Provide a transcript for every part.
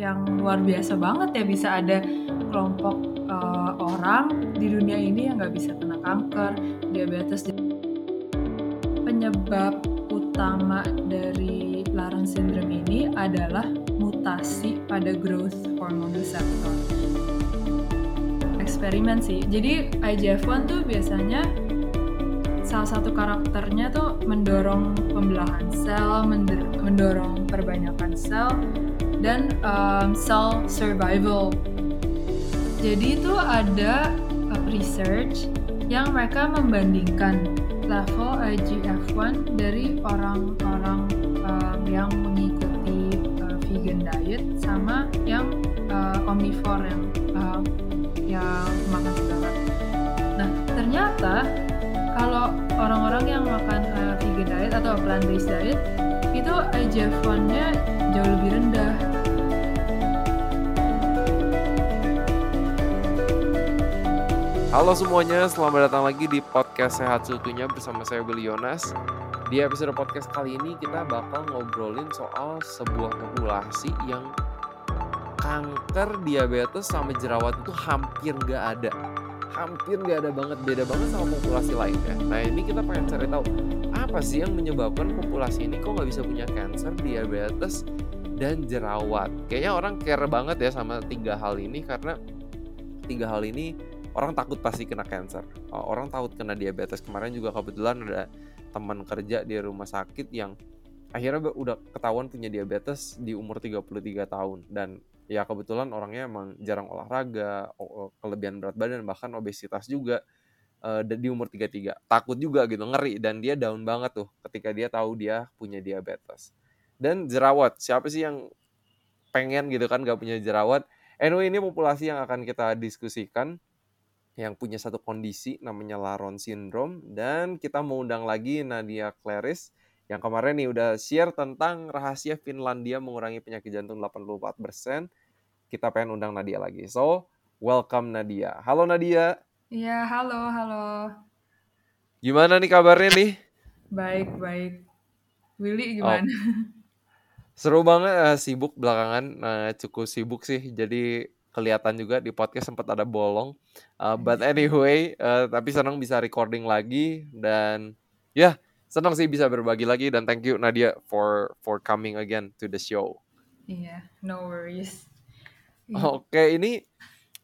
yang luar biasa banget ya, bisa ada kelompok orang di dunia ini yang nggak bisa kena kanker, diabetes. Penyebab utama dari Laron Syndrome ini adalah mutasi pada growth hormone receptor. Eksperimen sih. Jadi IGF-1 tuh biasanya salah satu karakternya tuh mendorong pembelahan sel, mendorong perbanyakan sel, dan cell survival. Jadi itu ada research yang mereka membandingkan level IGF-1 dari orang-orang yang mengikuti vegan diet sama yang omnivore yang makan segala. Nah, ternyata kalau orang-orang yang makan vegan diet atau plant-based diet itu IGF-1-nya jauh lebih rendah. Halo semuanya, selamat datang lagi di podcast Sehat Sutunya bersama saya Billy Jonas. Di episode podcast kali ini kita bakal ngobrolin soal sebuah populasi yang kanker, diabetes, sama jerawat itu hampir nggak ada banget, beda banget sama populasi lainnya. Nah ini kita pengen cari tahu apa sih yang menyebabkan populasi ini kok nggak bisa punya kanker, diabetes, dan jerawat. Kayaknya orang care banget ya sama tiga hal ini, karena tiga hal ini orang takut pasti kena kanker, orang takut kena diabetes. Kemarin juga kebetulan ada teman kerja di rumah sakit yang akhirnya udah ketahuan punya diabetes di umur 33 tahun. Dan ya kebetulan orangnya emang jarang olahraga, kelebihan berat badan, bahkan obesitas juga di umur 33. Takut juga gitu, ngeri, dan dia down banget tuh ketika dia tahu dia punya diabetes. Dan jerawat, siapa sih yang pengen gitu kan gak punya jerawat? Anyway, ini populasi yang akan kita diskusikan, yang punya satu kondisi namanya Laron Syndrome. Dan kita mau undang lagi Nadia Claris yang kemarin nih udah share tentang rahasia Finlandia mengurangi penyakit jantung 84%. Kita pengen undang Nadia lagi. So, welcome Nadia. Halo Nadia. Iya, halo. Gimana nih kabarnya nih? Baik. Willy gimana? Oh. Seru banget, sibuk belakangan. Cukup sibuk sih, jadi kelihatan juga di podcast sempat ada bolong. But anyway, tapi senang bisa recording lagi. Dan ya, senang sih bisa berbagi lagi. Dan thank you Nadia for coming again to the show. Iya, no worries. Oke, ini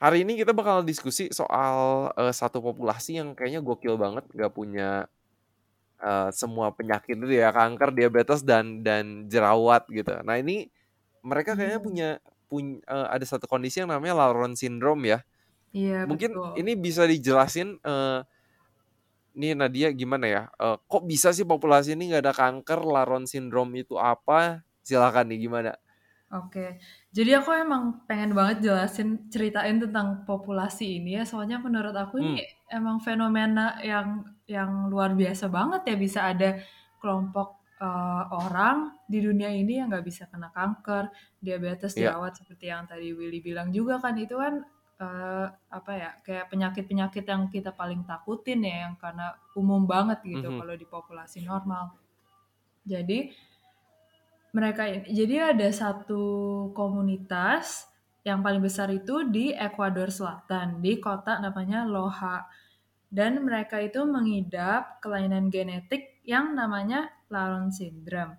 hari ini kita bakal diskusi soal satu populasi yang kayaknya gokil banget. Gak punya semua penyakit itu ya. Kanker, diabetes, dan jerawat gitu. Nah ini mereka kayaknya punya ada satu kondisi yang namanya Laron Syndrome ya. Iya, mungkin betul. Ini bisa dijelasin nih Nadia gimana ya? Kok bisa sih populasi ini nggak ada kanker? Laron Syndrome itu apa? Silakan nih gimana? Oke, jadi aku emang pengen banget ceritain tentang populasi ini ya. Soalnya menurut aku ini emang fenomena yang luar biasa banget ya, bisa ada kelompok orang di dunia ini yang nggak bisa kena kanker, diabetes, jerawat seperti yang tadi Willy bilang juga kan. Itu kan kayak penyakit-penyakit yang kita paling takutin ya, yang karena umum banget gitu kalau di populasi normal. Jadi mereka ini, jadi ada satu komunitas yang paling besar itu di Ecuador Selatan, di kota namanya Loha. Dan mereka itu mengidap kelainan genetik yang namanya Laron Syndrome.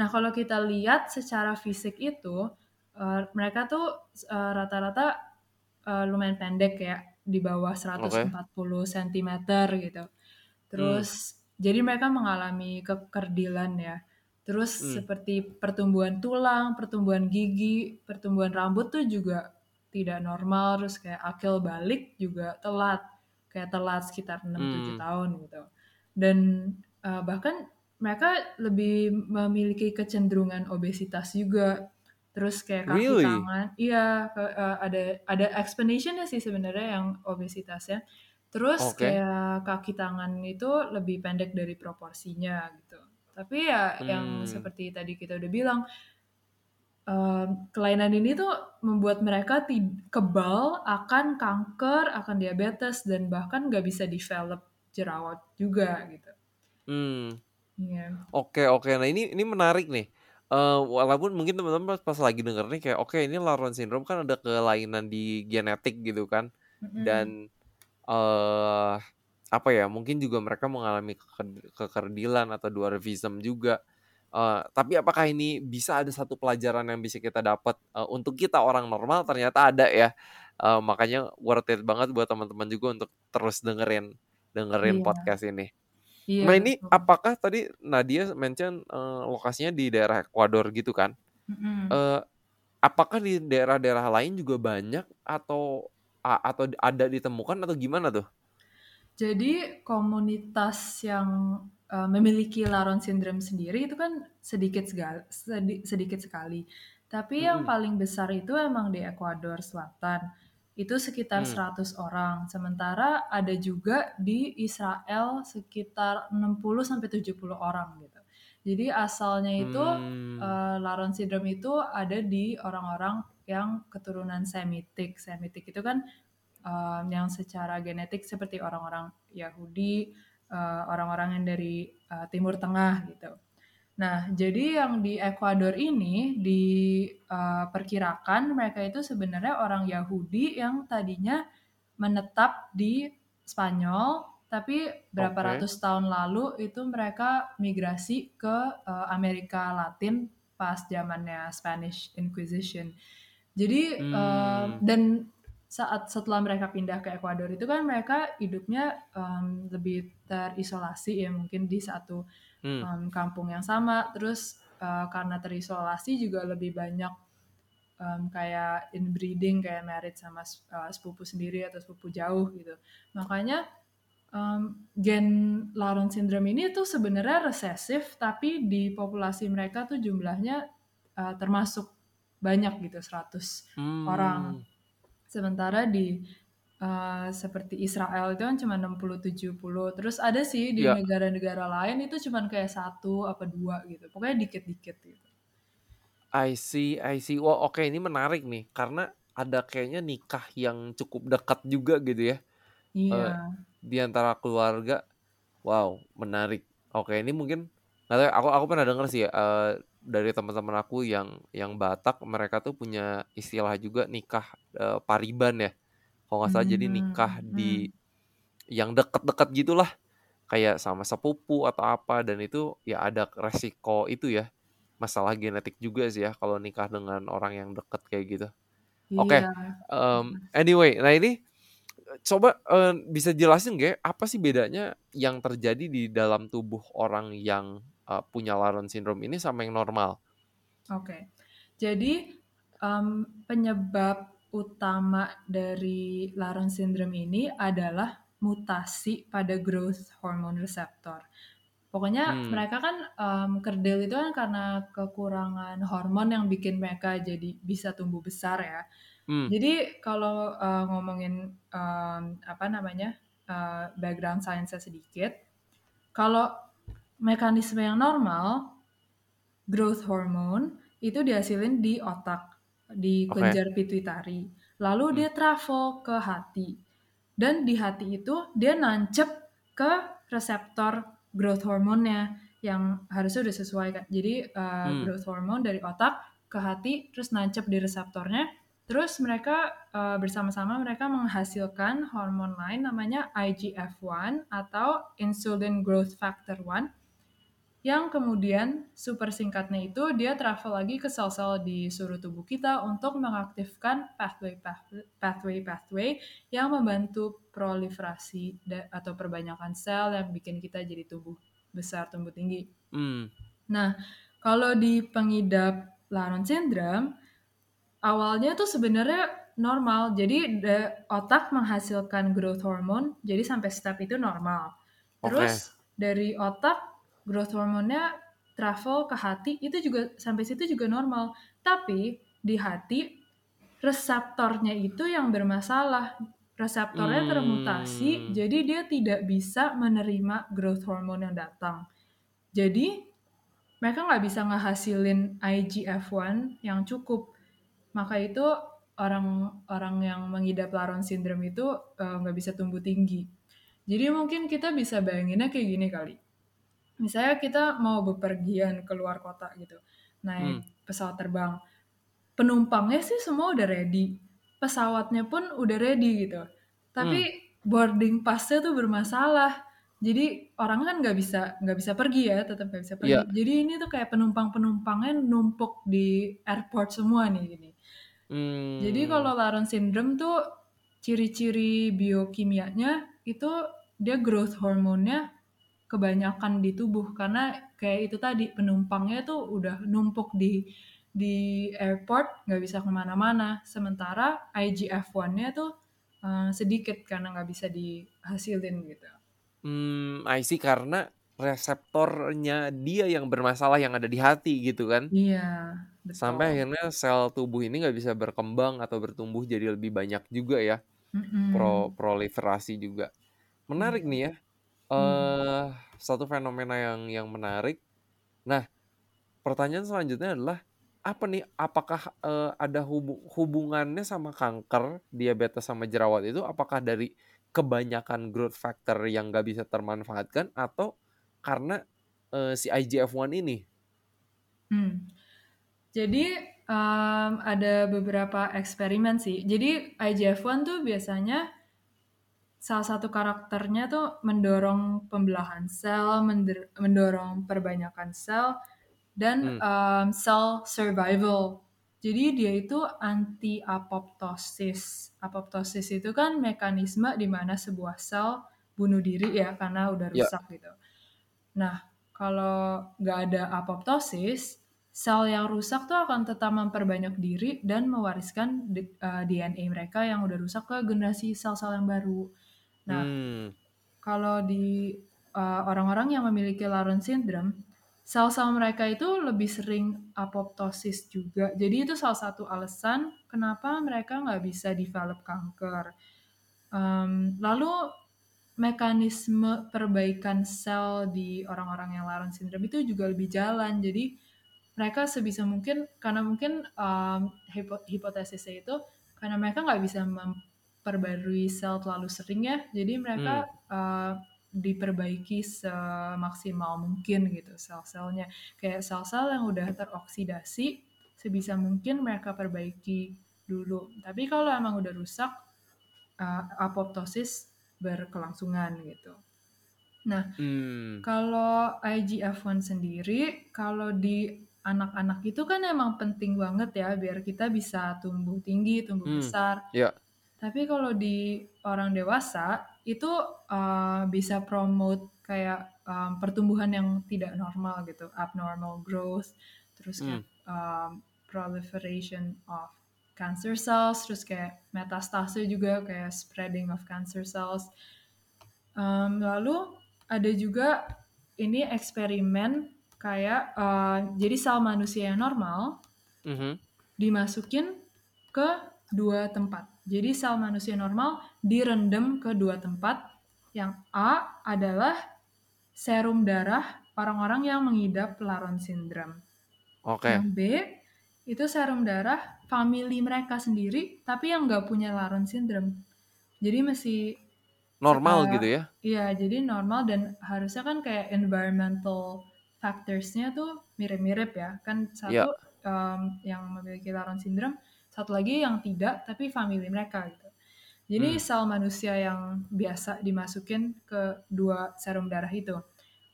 Nah, kalau kita lihat secara fisik itu, mereka tuh rata-rata lumayan pendek ya, di bawah 140 cm gitu. Terus, jadi mereka mengalami kekerdilan ya. Terus seperti pertumbuhan tulang, pertumbuhan gigi, pertumbuhan rambut tuh juga tidak normal. Terus kayak akil balik juga telat sekitar 6-7 tahun gitu. Dan bahkan mereka lebih memiliki kecenderungan obesitas juga. Terus kayak kaki tangan, iya ada explanationnya sih sebenarnya yang obesitasnya. Terus kayak kaki tangan itu lebih pendek dari proporsinya gitu. Tapi ya yang seperti tadi kita udah bilang, kelainan ini tuh membuat mereka kebal akan kanker, akan diabetes, dan bahkan nggak bisa develop jerawat juga gitu. Oke. Nah ini menarik nih. Walaupun mungkin teman-teman pas lagi denger nih kayak oke, ini Laron Syndrome kan ada kelainan di genetik gitu kan. Dan apa ya, mungkin juga mereka mengalami kekerdilan atau dwarfism juga. Tapi apakah ini bisa ada satu pelajaran yang bisa kita dapat untuk kita orang normal? Ternyata ada ya. Makanya worth it banget buat teman-teman juga untuk terus dengerin podcast ini. Iya, nah ini betul. Apakah tadi Nadia mention lokasinya di daerah Ecuador gitu kan? Apakah di daerah-daerah lain juga banyak atau ada ditemukan atau gimana tuh? Jadi komunitas yang memiliki Laron Syndrome sendiri itu kan sedikit sekali. Tapi yang paling besar itu emang di Ekuador Selatan. Itu sekitar 100 orang. Sementara ada juga di Israel sekitar 60-70 orang gitu. Jadi asalnya itu Laron Syndrome itu ada di orang-orang yang keturunan Semitik. Semitik itu kan yang secara genetik seperti orang-orang Yahudi, orang-orang yang dari Timur Tengah gitu. Nah, jadi yang di Ekuador ini diperkirakan mereka itu sebenarnya orang Yahudi yang tadinya menetap di Spanyol, tapi berapa ratus tahun lalu itu mereka migrasi ke Amerika Latin pas zamannya Spanish Inquisition. Jadi dan setelah mereka pindah ke Ekuador itu kan mereka hidupnya lebih terisolasi ya, mungkin di satu kampung yang sama. Terus karena terisolasi juga lebih banyak kayak inbreeding, kayak married sama sepupu sendiri atau sepupu jauh gitu. Makanya gen Laron Syndrome ini tuh sebenarnya resesif, tapi di populasi mereka tuh jumlahnya termasuk banyak gitu, 100 orang. Sementara di seperti Israel itu kan cuma 60-70. Terus ada sih di negara-negara lain itu cuma kayak 1 atau 2 gitu. Pokoknya dikit-dikit gitu. I see. Wah, oke, ini menarik nih. Karena ada kayaknya nikah yang cukup dekat juga gitu ya. Iya. Di antara keluarga. Wow, menarik. Oke, ini mungkin nggak tahu, aku pernah dengar sih ya, dari teman-teman aku yang Batak, mereka tuh punya istilah juga nikah pariban ya. Kalau nggak salah jadi nikah di yang deket-deket gitulah, kayak sama sepupu atau apa, dan itu ya ada resiko itu ya, masalah genetik juga sih ya kalau nikah dengan orang yang deket kayak gitu. Oke. Anyway, nah ini coba bisa jelasin nggak apa sih bedanya yang terjadi di dalam tubuh orang yang punya Laron Syndrome ini sama yang normal? Oke. Jadi penyebab utama dari Laron Syndrome ini adalah mutasi pada growth hormone receptor. Pokoknya mereka kan kerdil itu kan karena kekurangan hormon yang bikin mereka jadi bisa tumbuh besar ya. Jadi kalau ngomongin background science-nya sedikit, kalau mekanisme yang normal, growth hormone itu dihasilin di otak, di kelenjar pituitari. Lalu dia travel ke hati. Dan di hati itu dia nancep ke reseptor growth hormonnya yang harusnya udah sesuai kan. Jadi growth hormone dari otak ke hati terus nancep di reseptornya. Terus mereka bersama-sama mereka menghasilkan hormon lain namanya IGF-1 atau insulin growth factor 1. Yang kemudian super singkatnya itu dia travel lagi ke sel-sel di seluruh tubuh kita untuk mengaktifkan pathway yang membantu proliferasi atau perbanyakan sel yang bikin kita jadi tumbuh besar, tumbuh tinggi. Nah, kalau di pengidap Laron Syndrome, awalnya tuh sebenarnya normal. Jadi otak menghasilkan growth hormone, jadi sampai step itu normal. Terus dari otak growth hormonnya travel ke hati, itu juga sampai situ juga normal. Tapi di hati reseptornya itu yang bermasalah. Reseptornya termutasi, jadi dia tidak bisa menerima growth hormone yang datang. Jadi mereka nggak bisa ngehasilin IGF-1 yang cukup. Maka itu orang-orang yang mengidap Laron Syndrome itu nggak bisa tumbuh tinggi. Jadi mungkin kita bisa bayanginnya kayak gini kali. Misalnya kita mau bepergian ke luar kota gitu. naik pesawat terbang. Penumpangnya sih semua udah ready, pesawatnya pun udah ready gitu. Tapi boarding pass-nya tuh bermasalah. Jadi orang kan nggak bisa pergi ya, tetap nggak bisa pergi. Yeah. Jadi ini tuh kayak penumpang-penumpangnya numpuk di airport semua nih gini. Jadi kalau Laron Syndrome tuh ciri-ciri biokimianya itu dia growth hormonnya kebanyakan di tubuh karena kayak itu tadi penumpangnya tuh udah numpuk di airport nggak bisa kemana-mana. Sementara IGF-1-nya tuh sedikit karena nggak bisa dihasilin gitu. I see, karena reseptornya dia yang bermasalah yang ada di hati gitu kan. Iya, betul. Sampai akhirnya sel tubuh ini gak bisa berkembang atau bertumbuh jadi lebih banyak juga ya. Proliferasi juga. Menarik nih ya. Satu fenomena yang menarik. Nah, pertanyaan selanjutnya adalah apa nih, apakah ada hubungannya sama kanker, diabetes sama jerawat itu? Apakah dari kebanyakan growth factor yang gak bisa termanfaatkan atau karena si IGF-1 ini? Jadi ada beberapa eksperimen sih. Jadi IGF-1 tuh biasanya salah satu karakternya tuh mendorong pembelahan sel, mendorong perbanyakan sel, dan cell survival. Jadi dia itu anti-apoptosis. Apoptosis itu kan mekanisme di mana sebuah sel bunuh diri ya karena udah rusak gitu. Nah, kalau nggak ada apoptosis, sel yang rusak tuh akan tetap memperbanyak diri dan mewariskan DNA mereka yang udah rusak ke generasi sel-sel yang baru. Nah, kalau di orang-orang yang memiliki Laron Syndrome, sel-sel mereka itu lebih sering apoptosis juga. Jadi itu salah satu alasan kenapa mereka nggak bisa develop kanker. Lalu mekanisme perbaikan sel di orang-orang yang Laron Syndrome itu juga lebih jalan. Jadi mereka sebisa mungkin, karena mungkin hipotesisnya itu, karena mereka nggak bisa memperbarui sel terlalu sering ya, jadi mereka... diperbaiki semaksimal mungkin gitu sel-selnya. Kayak sel-sel yang udah teroksidasi sebisa mungkin mereka perbaiki dulu. Tapi kalau emang udah rusak, apoptosis berkelangsungan gitu. Nah, kalau IGF-1 sendiri, kalau di anak-anak itu kan emang penting banget ya biar kita bisa tumbuh tinggi, tumbuh besar. Yeah. Tapi kalau di orang dewasa itu bisa promote kayak pertumbuhan yang tidak normal gitu, abnormal growth, terus kayak proliferation of cancer cells, terus kayak metastase juga kayak spreading of cancer cells. Lalu ada juga ini eksperimen kayak jadi sel manusia yang normal dimasukin ke 2 tempat. Jadi sel manusia normal direndam ke 2 tempat. Yang A adalah serum darah orang-orang yang mengidap Laron Syndrome. Yang B itu serum darah famili mereka sendiri tapi yang nggak punya Laron Syndrome. Jadi masih normal gitu ya? Iya, jadi normal dan harusnya kan kayak environmental factors-nya tuh mirip-mirip ya. Kan satu yang memiliki Laron Syndrome, satu lagi yang tidak, tapi famili mereka gitu. Jadi sel manusia yang biasa dimasukin ke 2 serum darah itu.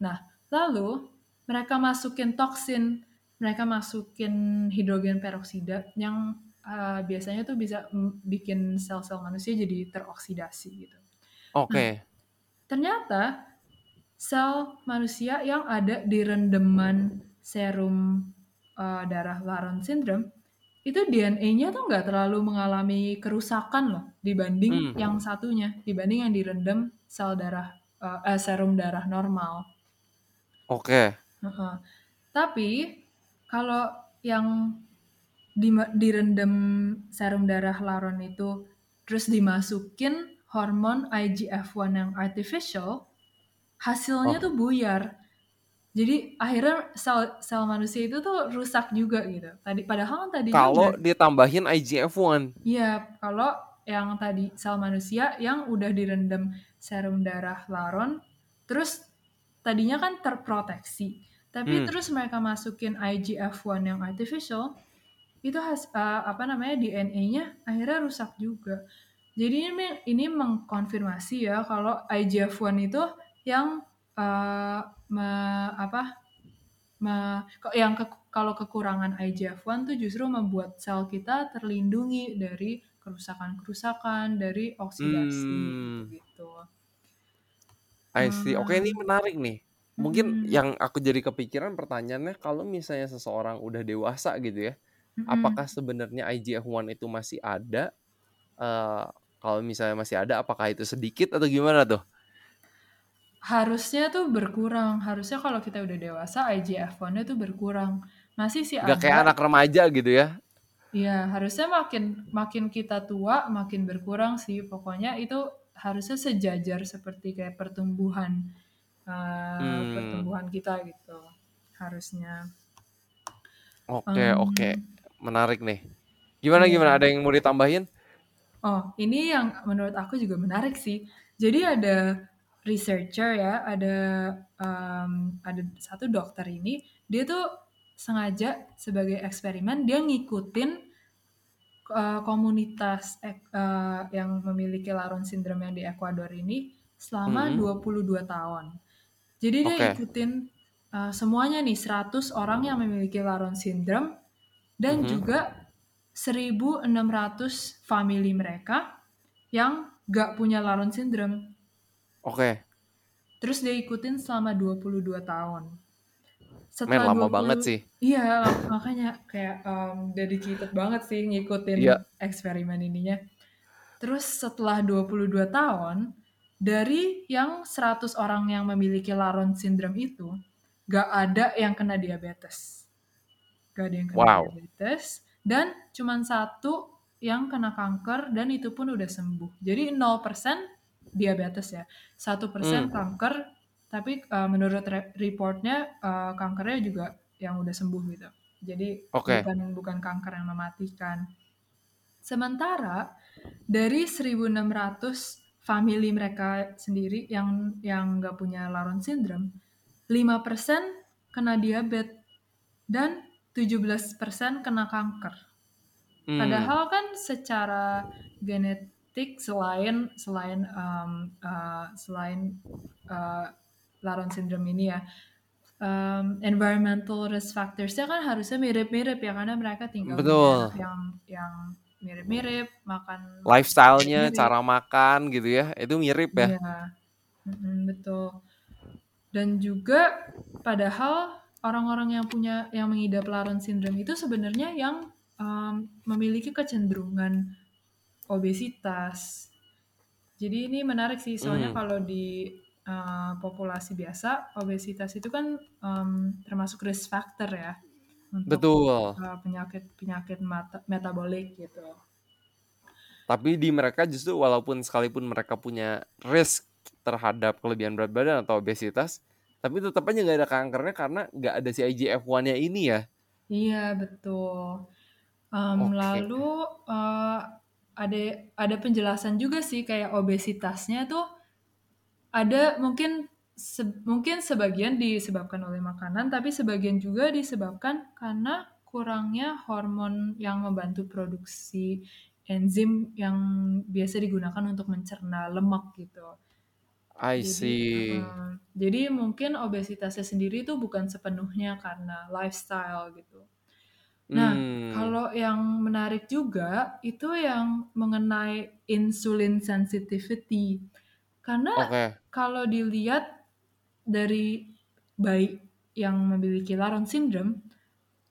Nah, lalu mereka masukin toksin, mereka masukin hidrogen peroksida yang biasanya tuh bisa bikin sel-sel manusia jadi teroksidasi gitu. Nah, ternyata sel manusia yang ada di rendeman serum darah Laron Syndrome, itu DNA-nya tuh nggak terlalu mengalami kerusakan loh dibanding yang satunya, dibanding yang direndam sel darah serum darah normal. Tapi kalau yang direndam serum darah Laron itu terus dimasukin hormon IGF-1 yang artificial, hasilnya tuh buyar. Jadi akhirnya sel manusia itu tuh rusak juga gitu. Padahal tadinya kalau ditambahin IGF-1. Iya, kalau yang tadi sel manusia yang udah direndam serum darah Laron, terus tadinya kan terproteksi. Tapi terus mereka masukin IGF-1 yang artificial, itu DNA-nya akhirnya rusak juga. Jadi ini mengkonfirmasi ya kalau IGF-1 itu yang kalau kekurangan IGF-1 tuh justru membuat sel kita terlindungi dari kerusakan-kerusakan, dari oksidasi gitu. I see. Oke, ini menarik nih. Mungkin yang aku jadi kepikiran pertanyaannya, kalau misalnya seseorang udah dewasa gitu ya, apakah sebenarnya IGF-1 itu masih ada? Kalau misalnya masih ada, apakah itu sedikit atau gimana tuh? Harusnya tuh berkurang. Harusnya kalau kita udah dewasa, IGF-1-nya tuh berkurang. Masih sih ada. Gak kayak anak remaja gitu ya? Iya, harusnya makin kita tua, makin berkurang sih. Pokoknya itu harusnya sejajar seperti kayak pertumbuhan kita gitu. Harusnya. Oke. Menarik nih. Gimana? Ada yang mau ditambahin? Oh, ini yang menurut aku juga menarik sih. Jadi ada researcher ya, ada satu dokter ini, dia tuh sengaja sebagai eksperimen dia ngikutin komunitas yang memiliki Laron Syndrome yang di Ecuador ini selama 22 tahun. Jadi dia ikutin semuanya nih 100 orang yang memiliki Laron Syndrome dan juga 1.600 family mereka yang gak punya Laron Syndrome. Oke. Terus dia ikutin selama 22 tahun. Setelah lama banget sih. Iya, makanya kayak dedicated banget sih ngikutin eksperimen ininya. Terus setelah 22 tahun, dari yang 100 orang yang memiliki Laron Syndrome itu, gak ada yang kena diabetes. Gak ada yang kena diabetes. Dan cuma 1 yang kena kanker, dan itu pun udah sembuh. Jadi 0% diabetes ya, 1% kanker, tapi menurut reportnya kankernya juga yang udah sembuh gitu. Jadi bukan kanker yang mematikan. Sementara dari 1.600 family mereka sendiri yang nggak punya Laron Syndrome, 5% kena diabetes dan 17% kena kanker. Padahal kan secara genetik selain Laron Syndrome ini ya, environmental risk factors-nya kan harusnya mirip-mirip ya, karena mereka tinggal yang mirip-mirip, makan lifestyle-nya mirip. Cara makan gitu ya, itu mirip ya. Iya. Betul. Dan juga padahal orang-orang yang mengidap Laron Syndrome itu sebenarnya yang memiliki kecenderungan obesitas. Jadi ini menarik sih, soalnya kalau di populasi biasa, obesitas itu kan termasuk risk factor ya untuk penyakit metabolik gitu. Tapi di mereka justru sekalipun mereka punya risk terhadap kelebihan berat badan atau obesitas, tapi tetap aja nggak ada kankernya karena nggak ada si IGF-1-nya ini ya. Iya, betul. Lalu ada penjelasan juga sih, kayak obesitasnya tuh ada mungkin sebagian disebabkan oleh makanan, tapi sebagian juga disebabkan karena kurangnya hormon yang membantu produksi enzim yang biasa digunakan untuk mencerna lemak gitu. I see. Jadi mungkin obesitasnya sendiri tuh bukan sepenuhnya karena lifestyle gitu. Nah, kalau yang menarik juga itu yang mengenai insulin sensitivity. Karena kalau dilihat dari bayi yang memiliki Laron Syndrome,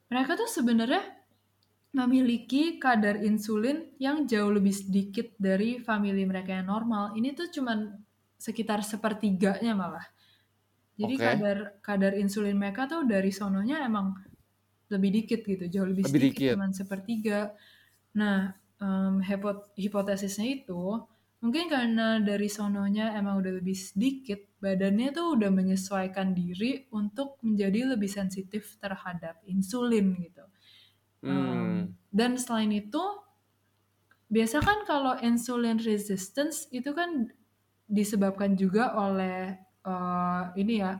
mereka tuh sebenarnya memiliki kadar insulin yang jauh lebih sedikit dari family mereka yang normal. Ini tuh cuman sekitar 1/3-nya malah. Jadi kadar insulin mereka tuh dari sononya emang lebih dikit gitu, jauh lebih sedikit. Cuman 1/3. Nah, hipotesisnya itu mungkin karena dari sononya emang udah lebih sedikit, badannya tuh udah menyesuaikan diri untuk menjadi lebih sensitif terhadap insulin gitu. Dan selain itu, biasa kan kalau insulin resistance itu kan disebabkan juga oleh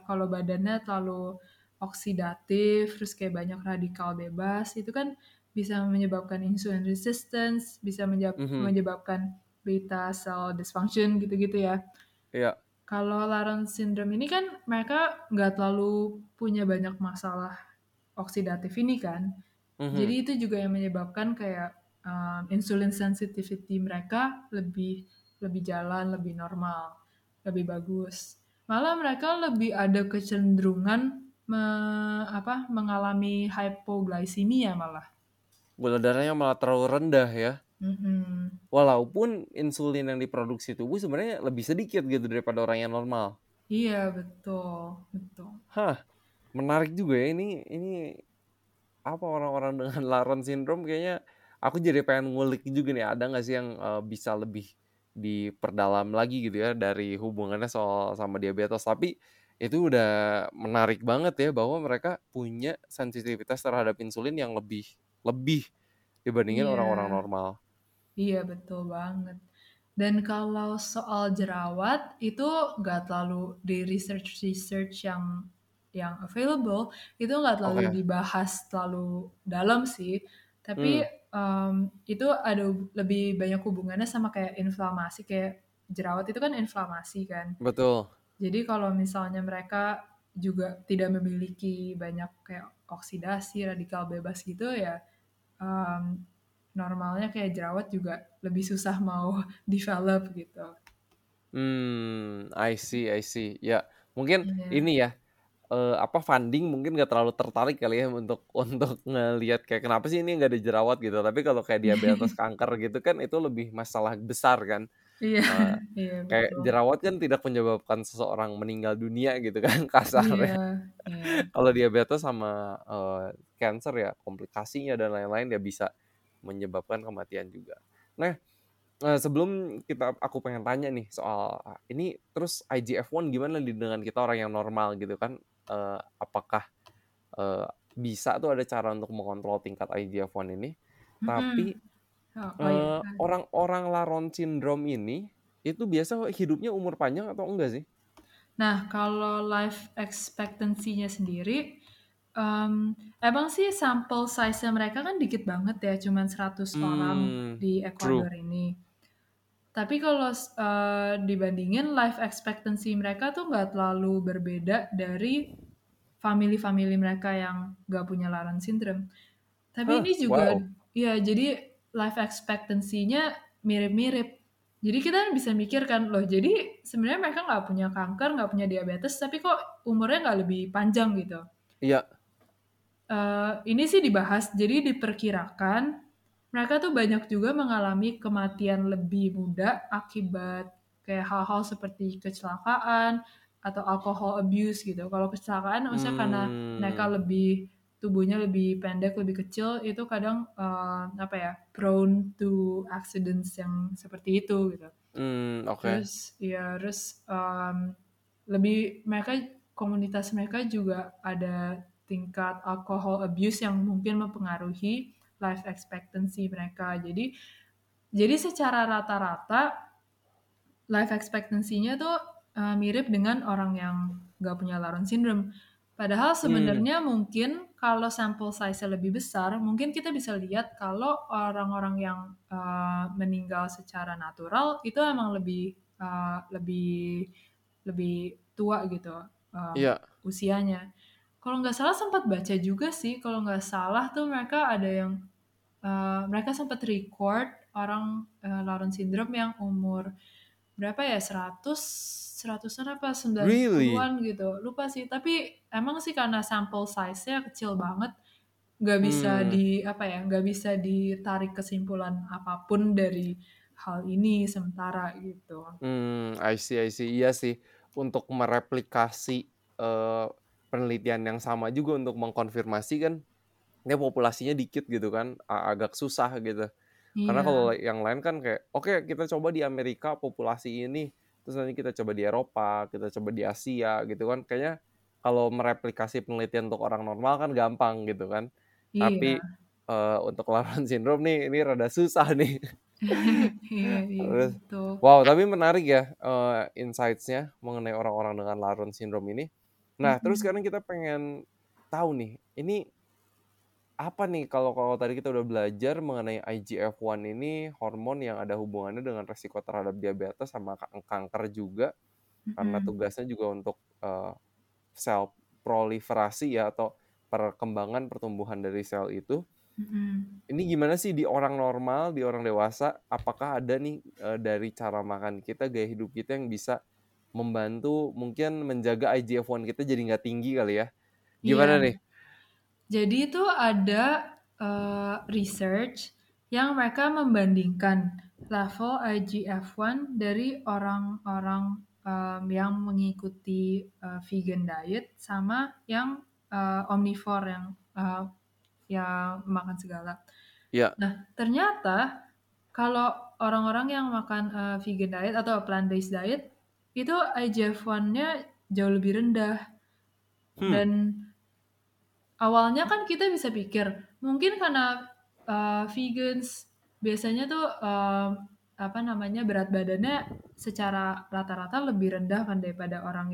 kalau badannya terlalu oksidatif, terus kayak banyak radikal bebas, itu kan bisa menyebabkan insulin resistance, bisa menyebabkan beta cell dysfunction gitu-gitu ya. Iya. Kalau Laron Syndrome ini kan mereka nggak terlalu punya banyak masalah oksidatif ini kan. Jadi itu juga yang menyebabkan kayak insulin sensitivity mereka lebih jalan, lebih normal, lebih bagus. Malah mereka lebih ada kecenderungan mengalami hypoglycemia malah. Gula darahnya malah terlalu rendah ya. Mm-hmm. Walaupun insulin yang diproduksi tubuh sebenarnya lebih sedikit gitu daripada orang yang normal. Iya, betul. Hah, menarik juga ya ini apa orang-orang dengan Laron Syndrome kayaknya aku jadi pengen ngulik juga nih, ada nggak sih yang bisa lebih diperdalam lagi gitu ya dari hubungannya soal sama diabetes. Tapi itu udah menarik banget ya bahwa mereka punya sensitivitas terhadap insulin yang lebih dibandingin orang-orang normal. Iya, betul banget. Dan kalau soal jerawat itu nggak terlalu di research yang available itu nggak terlalu dibahas terlalu dalam sih. Tapi itu ada lebih banyak hubungannya sama kayak inflamasi, kayak jerawat itu kan inflamasi kan. Betul. Jadi kalau misalnya mereka juga tidak memiliki banyak kayak oksidasi, radikal bebas gitu ya, normalnya kayak jerawat juga lebih susah mau develop gitu. I see. Ya, mungkin ini ya funding mungkin nggak terlalu tertarik kali ya untuk ngelihat kayak kenapa sih ini nggak ada jerawat gitu. Tapi kalau kayak diabetes, kanker gitu kan itu lebih masalah besar kan. Iya, kayak betul. Jerawat kan tidak menyebabkan seseorang meninggal dunia gitu kan kasarnya. Iya. Kalau diabetes sama cancer ya komplikasinya dan lain-lain ya bisa menyebabkan kematian juga. Nah, sebelum aku pengen tanya nih soal ini, terus IGF-1 gimana dengan kita orang yang normal gitu kan? Apakah bisa tuh ada cara untuk mengontrol tingkat IGF-1 ini? Tapi orang-orang Laron Syndrome ini itu biasa hidupnya umur panjang atau enggak sih? Nah, kalau life expectancy-nya sendiri emang sih sampel size-nya mereka kan dikit banget ya, cuman 100 orang di Ecuador ini. Tapi kalau dibandingin life expectancy mereka tuh nggak terlalu berbeda dari family-family mereka yang nggak punya Laron Syndrome. Tapi ini juga ya, jadi life expectancy-nya mirip-mirip. Jadi kita bisa mikir kan, loh jadi sebenarnya mereka nggak punya kanker, nggak punya diabetes, tapi kok umurnya nggak lebih panjang gitu. Iya. Ini sih dibahas, jadi diperkirakan mereka tuh banyak juga mengalami kematian lebih muda akibat kayak hal-hal seperti kecelakaan atau alcohol abuse gitu. Kalau kecelakaan maksudnya karena mereka tubuhnya lebih pendek, lebih kecil, itu kadang prone to accidents yang seperti itu gitu. Terus lebih komunitas mereka juga ada tingkat alcohol abuse yang mungkin mempengaruhi life expectancy mereka. Jadi secara rata-rata life expectancy-nya tuh mirip dengan orang yang nggak punya Laron Syndrome. Padahal sebenarnya mungkin kalau sampel size-nya lebih besar, mungkin kita bisa lihat kalau orang-orang yang meninggal secara natural itu emang lebih tua gitu usianya. Kalau nggak salah sempat baca juga sih, kalau nggak salah tuh mereka ada yang mereka sempat record orang Laron Syndrome yang umur berapa ya, 100-an apa 90-an gitu, lupa sih. Tapi emang sih karena sampel size-nya kecil banget, nggak bisa nggak bisa ditarik kesimpulan apapun dari hal ini sementara gitu. I see. Iya sih, untuk mereplikasi penelitian yang sama juga untuk mengkonfirmasi kan, ini populasinya dikit gitu kan, agak susah gitu. Iya. Karena kalau yang lain kan kayak, oke, kita coba di Amerika populasi ini, terus nanti kita coba di Eropa, kita coba di Asia gitu kan. Kayaknya kalau mereplikasi penelitian untuk orang normal kan gampang gitu kan. Iya. Tapi untuk Laron Syndrome nih, ini rada susah nih. Iya, terus, gitu. Wow, tapi menarik ya insights-nya mengenai orang-orang dengan Laron Syndrome ini. Nah, terus sekarang kita pengen tahu nih, ini apa nih kalau tadi kita udah belajar mengenai IGF-1 ini, hormon yang ada hubungannya dengan resiko terhadap diabetes sama kanker juga, karena tugasnya juga untuk sel proliferasi ya, atau perkembangan pertumbuhan dari sel itu. Ini gimana sih di orang normal, di orang dewasa, apakah ada nih dari cara makan kita, gaya hidup kita yang bisa membantu mungkin menjaga IGF-1 kita jadi nggak tinggi kali ya? Gimana nih? Jadi itu ada research yang mereka membandingkan level IGF-1 dari orang-orang yang mengikuti vegan diet sama yang omnivore, yang makan segala. Yeah. Nah, ternyata kalau orang-orang yang makan vegan diet atau plant-based diet, itu IGF-1-nya jauh lebih rendah. Dan awalnya kan kita bisa pikir, mungkin karena vegans biasanya tuh berat badannya secara rata-rata lebih rendah kan daripada orang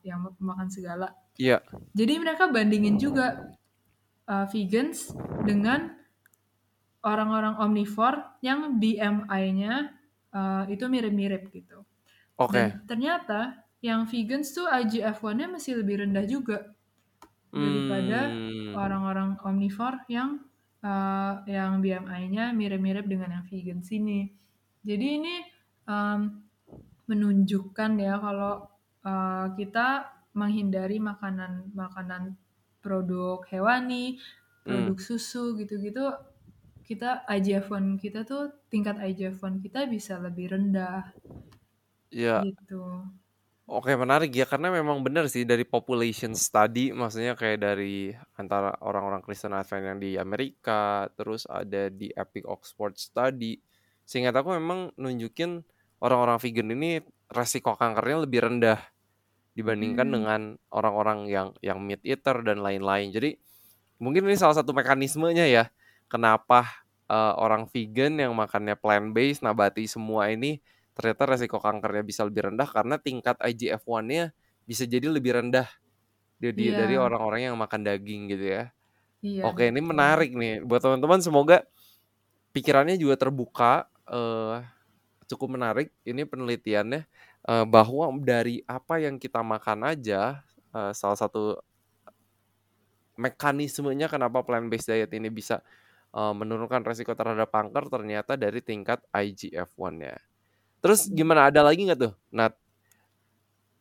yang makan segala. Iya. Jadi mereka bandingin juga vegans dengan orang-orang omnivore yang BMI-nya itu mirip-mirip gitu. Oke. Okay. Ternyata yang vegans tuh IGF-1-nya masih lebih rendah juga daripada orang-orang omnivore yang BMI-nya mirip-mirip dengan yang vegan sini. Jadi ini menunjukkan ya kalau kita menghindari makanan produk hewani, produk susu gitu-gitu, kita IGF-1 kita tuh, tingkat IGF-1 kita bisa lebih rendah. Iya. Gitu. Oke, menarik ya, karena memang benar sih dari population study, maksudnya kayak dari antara orang-orang Kristen Advent yang di Amerika, terus ada di Epic Oxford study, seingat aku memang nunjukin orang-orang vegan ini resiko kankernya lebih rendah dibandingkan dengan orang-orang yang meat eater dan lain-lain. Jadi mungkin ini salah satu mekanismenya ya, kenapa orang vegan yang makannya plant-based, nabati semua ini, ternyata resiko kankernya bisa lebih rendah karena tingkat IGF-1-nya bisa jadi lebih rendah dari orang-orang yang makan daging gitu ya. Yeah. Oke, ini menarik nih buat teman-teman, semoga pikirannya juga terbuka. Cukup menarik ini penelitiannya, bahwa dari apa yang kita makan aja, salah satu mekanismenya kenapa plant-based diet ini bisa menurunkan resiko terhadap kanker ternyata dari tingkat IGF-1-nya. Terus gimana, ada lagi nggak tuh, Nat?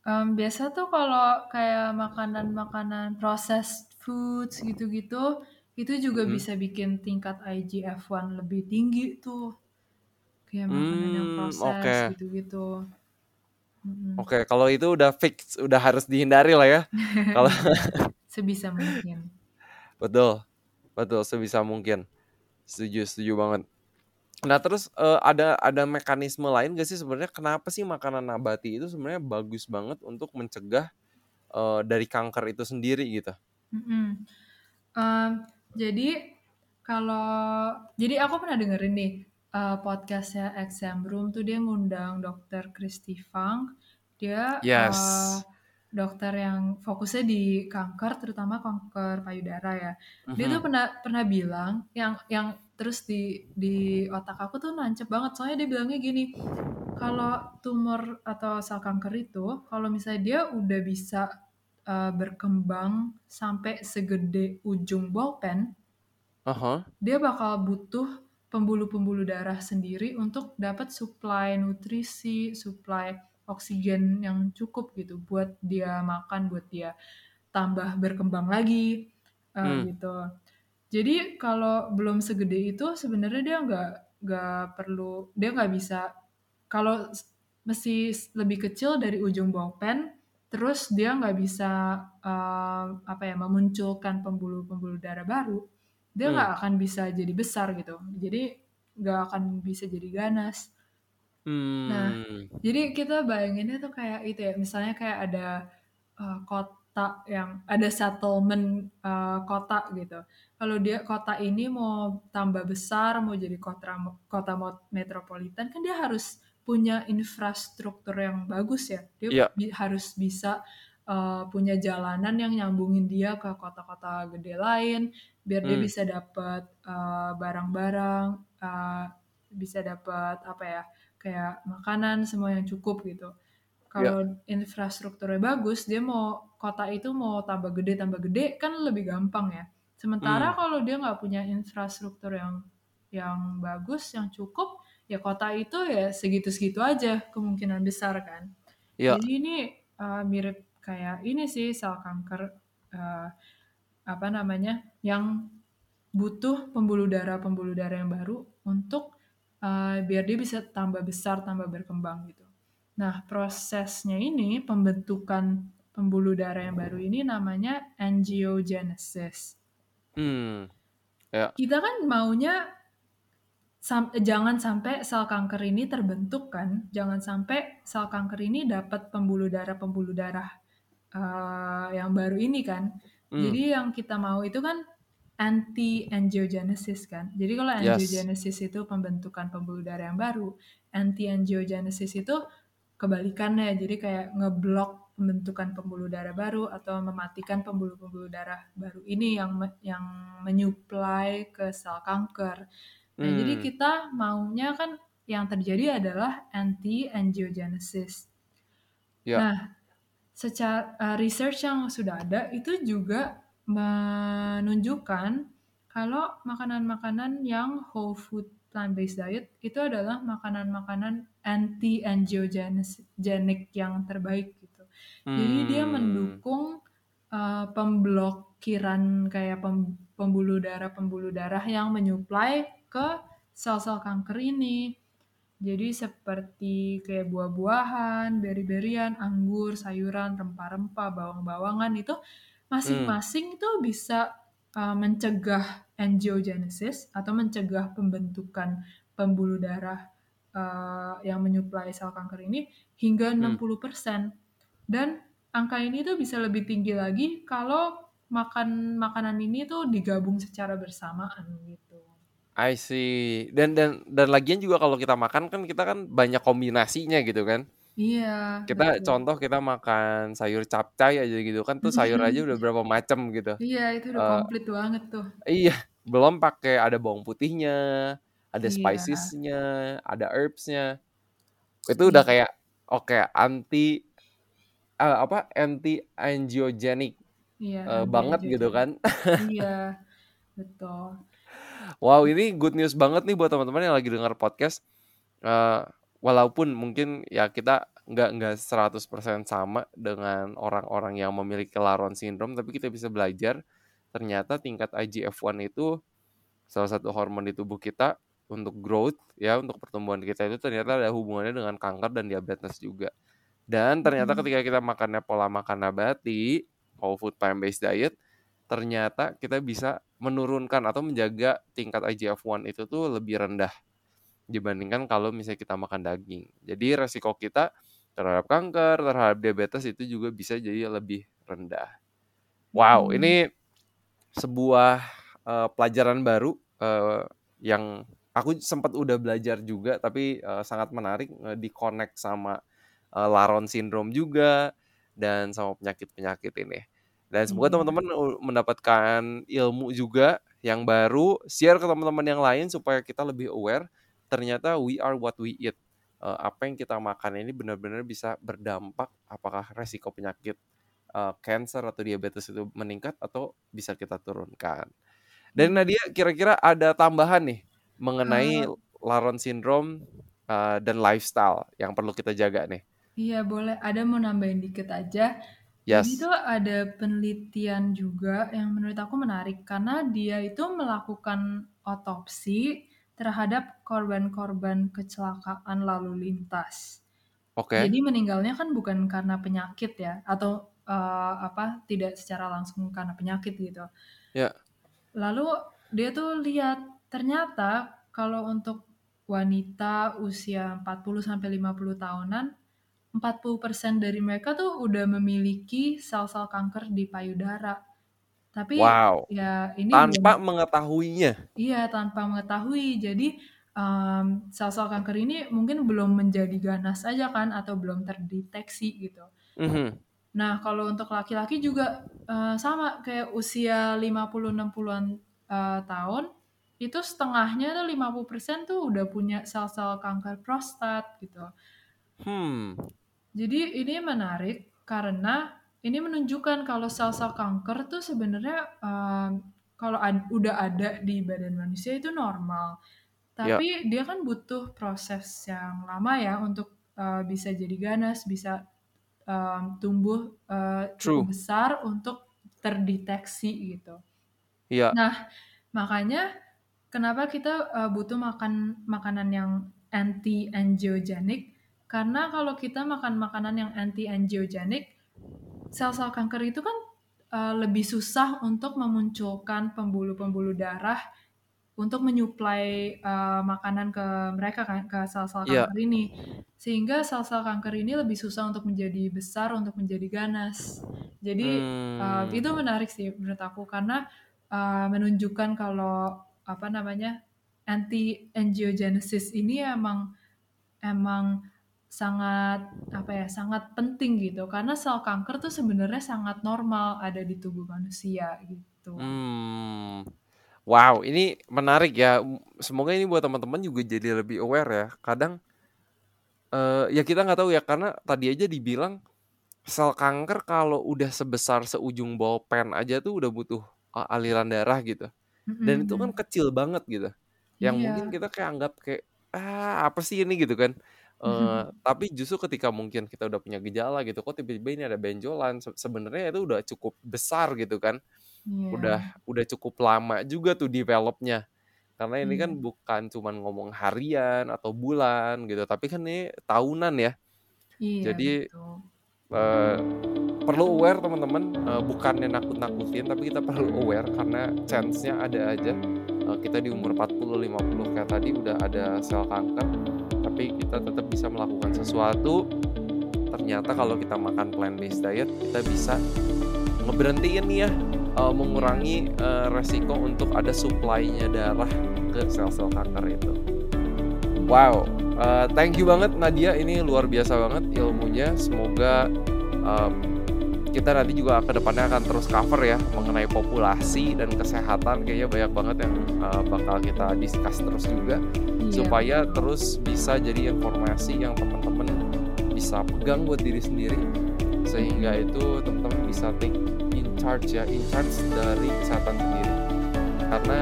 Biasa tuh kalau kayak makanan-makanan processed foods gitu-gitu, itu juga bisa bikin tingkat IGF-1 lebih tinggi tuh. Kayak makanan yang processed gitu-gitu. Oke, kalau itu udah fix, udah harus dihindari lah ya. Kalau sebisa mungkin. Betul, sebisa mungkin. Setuju banget. Nah terus ada mekanisme lain gak sih sebenarnya, kenapa sih makanan nabati itu sebenarnya bagus banget untuk mencegah dari kanker itu sendiri gitu? Jadi aku pernah dengerin nih podcastnya Exam Room tuh, dia ngundang Dr. Kristi Fung, dia dokter yang fokusnya di kanker, terutama kanker payudara ya. Dia tuh pernah bilang yang terus di otak aku tuh nancep banget, soalnya dia bilangnya gini, kalau tumor atau sel kanker itu kalau misalnya dia udah bisa berkembang sampai segede ujung bolpen, dia bakal butuh pembuluh-pembuluh darah sendiri untuk dapat suplai nutrisi, suplai oksigen yang cukup gitu buat dia makan, buat dia tambah berkembang lagi gitu. Jadi kalau belum segede itu sebenarnya dia nggak perlu, dia nggak bisa, kalau mesti lebih kecil dari ujung bolpen, terus dia nggak bisa memunculkan pembuluh-pembuluh darah baru, dia nggak akan bisa jadi besar gitu, jadi nggak akan bisa jadi ganas. Nah, jadi kita bayanginnya tuh kayak itu ya, misalnya kayak ada kota yang ada settlement kota gitu. Kalau dia kota ini mau tambah besar, mau jadi kota metropolitan, kan dia harus punya infrastruktur yang bagus ya. Dia harus bisa punya jalanan yang nyambungin dia ke kota-kota gede lain, biar dia bisa dapat barang-barang, bisa dapat apa ya, kayak makanan semua yang cukup gitu. Kalau infrastrukturnya bagus, dia mau kota itu mau tambah gede kan lebih gampang ya. Sementara kalau dia nggak punya infrastruktur yang bagus, yang cukup, ya kota itu ya segitu-segitu aja kemungkinan besar kan. Yeah. Jadi ini mirip kayak ini sih sel kanker yang butuh pembuluh darah yang baru untuk biar dia bisa tambah besar, tambah berkembang gitu. Nah, prosesnya ini pembentukan pembuluh darah yang baru ini namanya angiogenesis. Yeah. Kita kan maunya jangan sampai sel kanker ini terbentuk kan, jangan sampai sel kanker ini dapat pembuluh darah yang baru ini kan. Jadi yang kita mau itu kan anti-angiogenesis kan. Jadi kalau angiogenesis itu pembentukan pembuluh darah yang baru, anti-angiogenesis itu kebalikannya, jadi kayak ngeblok pembentukan pembuluh darah baru atau mematikan pembuluh darah baru ini yang menyuplai ke sel kanker. Nah, jadi kita maunya kan yang terjadi adalah anti-angiogenesis. Nah, secara research yang sudah ada itu juga menunjukkan kalau makanan-makanan yang whole food plant-based diet itu adalah makanan-makanan anti-angiogenic yang terbaik gitu. Jadi dia mendukung pemblokiran kayak pembuluh darah yang menyuplai ke sel-sel kanker ini. Jadi seperti kayak buah-buahan, beri-berian, anggur, sayuran, rempah-rempah, bawang-bawangan itu masing-masing itu bisa mencegah angiogenesis atau mencegah pembentukan pembuluh darah yang menyuplai sel kanker ini hingga 60%. Dan angka ini tuh bisa lebih tinggi lagi kalau makanan ini tuh digabung secara bersamaan gitu. I see. Dan lagian juga kalau kita makan kan kita kan banyak kombinasinya gitu kan. Iya. Kita betul. Contoh kita makan sayur capcay aja gitu kan, tuh sayur aja udah berapa macam gitu. Iya, itu udah komplit banget tuh. Iya, belum pakai ada bawang putihnya, ada spiciesnya, ada herbsnya. Itu udah kayak anti-angiogenic banget gitu kan. Iya, betul. Wow, ini good news banget nih buat teman-teman yang lagi dengar podcast. Walaupun mungkin ya kita nggak 100% sama dengan orang-orang yang memiliki Laron Syndrome, tapi kita bisa belajar ternyata tingkat IGF-1 itu salah satu hormon di tubuh kita untuk growth ya, untuk pertumbuhan kita itu ternyata ada hubungannya dengan kanker dan diabetes juga. Dan ternyata ketika kita makannya pola makan nabati, whole food plant-based diet, ternyata kita bisa menurunkan atau menjaga tingkat IGF-1 itu tuh lebih rendah dibandingkan kalau misalnya kita makan daging. Jadi resiko kita terhadap kanker, terhadap diabetes itu juga bisa jadi lebih rendah. Wow, ini sebuah pelajaran baru yang aku sempat udah belajar juga, tapi sangat menarik di-connect sama Laron Syndrome juga dan sama penyakit-penyakit ini. Dan semoga teman-teman mendapatkan ilmu juga yang baru. Share ke teman-teman yang lain supaya kita lebih aware. Ternyata we are what we eat. Apa yang kita makan ini benar-benar bisa berdampak apakah resiko penyakit kanker atau diabetes itu meningkat atau bisa kita turunkan. Dan Nadia, kira-kira ada tambahan nih mengenai Laron Syndrome dan lifestyle yang perlu kita jaga nih? Iya boleh, ada mau nambahin dikit aja. Yes. Jadi itu ada penelitian juga yang menurut aku menarik karena dia itu melakukan otopsi terhadap korban-korban kecelakaan lalu lintas. Oke. Jadi meninggalnya kan bukan karena penyakit ya atau tidak secara langsung karena penyakit gitu. Ya. Yeah. Lalu dia tuh lihat ternyata kalau untuk wanita usia 40 sampai 50 tahunan 40% dari mereka tuh udah memiliki sel-sel kanker di payudara. Tapi ya ini tanpa mengetahuinya. Iya, tanpa mengetahui. Jadi sel-sel kanker ini mungkin belum menjadi ganas aja kan atau belum terdeteksi gitu. Nah, kalau untuk laki-laki juga sama kayak usia 50-60-an tahun, itu setengahnya tuh 50% tuh udah punya sel-sel kanker prostat gitu. Jadi ini menarik karena ini menunjukkan kalau sel-sel kanker tuh sebenarnya kalau udah ada di badan manusia itu normal. Tapi dia kan butuh proses yang lama ya untuk bisa jadi ganas, bisa tumbuh cukup besar untuk terdeteksi gitu. Yeah. Nah, makanya kenapa kita butuh makanan yang anti-angiogenic? Karena kalau kita makan makanan yang anti-angiogenic, sel-sel kanker itu kan lebih susah untuk memunculkan pembuluh-pembuluh darah untuk menyuplai makanan ke mereka kan, ke sel-sel kanker ini. Sehingga sel-sel kanker ini lebih susah untuk menjadi besar, untuk menjadi ganas. Jadi itu menarik sih menurut aku karena menunjukkan kalau apa namanya anti-angiogenesis ini emang sangat sangat penting gitu karena sel kanker tuh sebenarnya sangat normal ada di tubuh manusia gitu. Wow, ini menarik ya. Semoga ini buat teman-teman juga jadi lebih aware ya. Kadang ya kita nggak tahu ya karena tadi aja dibilang sel kanker kalau udah sebesar seujung ball pen aja tuh udah butuh aliran darah gitu. Dan itu kan kecil banget gitu. Yang mungkin kita kayak anggap kayak apa sih ini gitu kan. Tapi justru ketika mungkin kita udah punya gejala gitu, kok tiba-tiba ini ada benjolan. Sebenarnya itu udah cukup besar gitu kan. Udah cukup lama juga tuh developnya karena ini kan bukan cuman ngomong harian atau bulan gitu tapi kan ini tahunan ya. Jadi perlu aware teman-teman, bukannya nakut-nakutin tapi kita perlu aware karena chance-nya ada aja kita di umur 40-50 kayak tadi udah ada sel kanker tapi kita tetap bisa melakukan sesuatu. Ternyata kalau kita makan plant-based diet kita bisa ngeberhentiin nih ya mengurangi resiko untuk ada supply-nya darah ke sel-sel kanker itu. Wow, thank you banget Nadia, ini luar biasa banget ilmunya. Semoga kita nanti juga ke depannya akan terus cover ya mengenai populasi dan kesehatan. Kayaknya banyak banget yang bakal kita discuss terus juga supaya terus bisa jadi informasi yang teman-teman bisa pegang buat diri sendiri sehingga itu teman-teman bisa take in charge dari kesehatan sendiri karena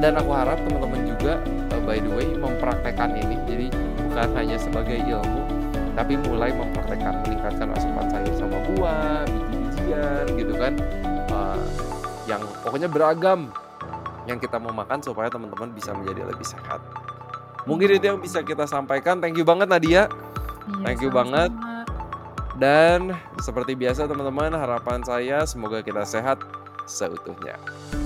dan aku harap teman-teman juga by the way mempraktekkan ini jadi bukan hanya sebagai ilmu tapi mulai mempraktekkan meningkatkan asupan sayur sama buah biji-bijian gitu kan yang pokoknya beragam yang kita mau makan supaya teman-teman bisa menjadi lebih sehat. Mungkin itu yang bisa kita sampaikan. Thank you banget Nadia, thank you banget. Dan seperti biasa teman-teman, harapan saya semoga kita sehat seutuhnya.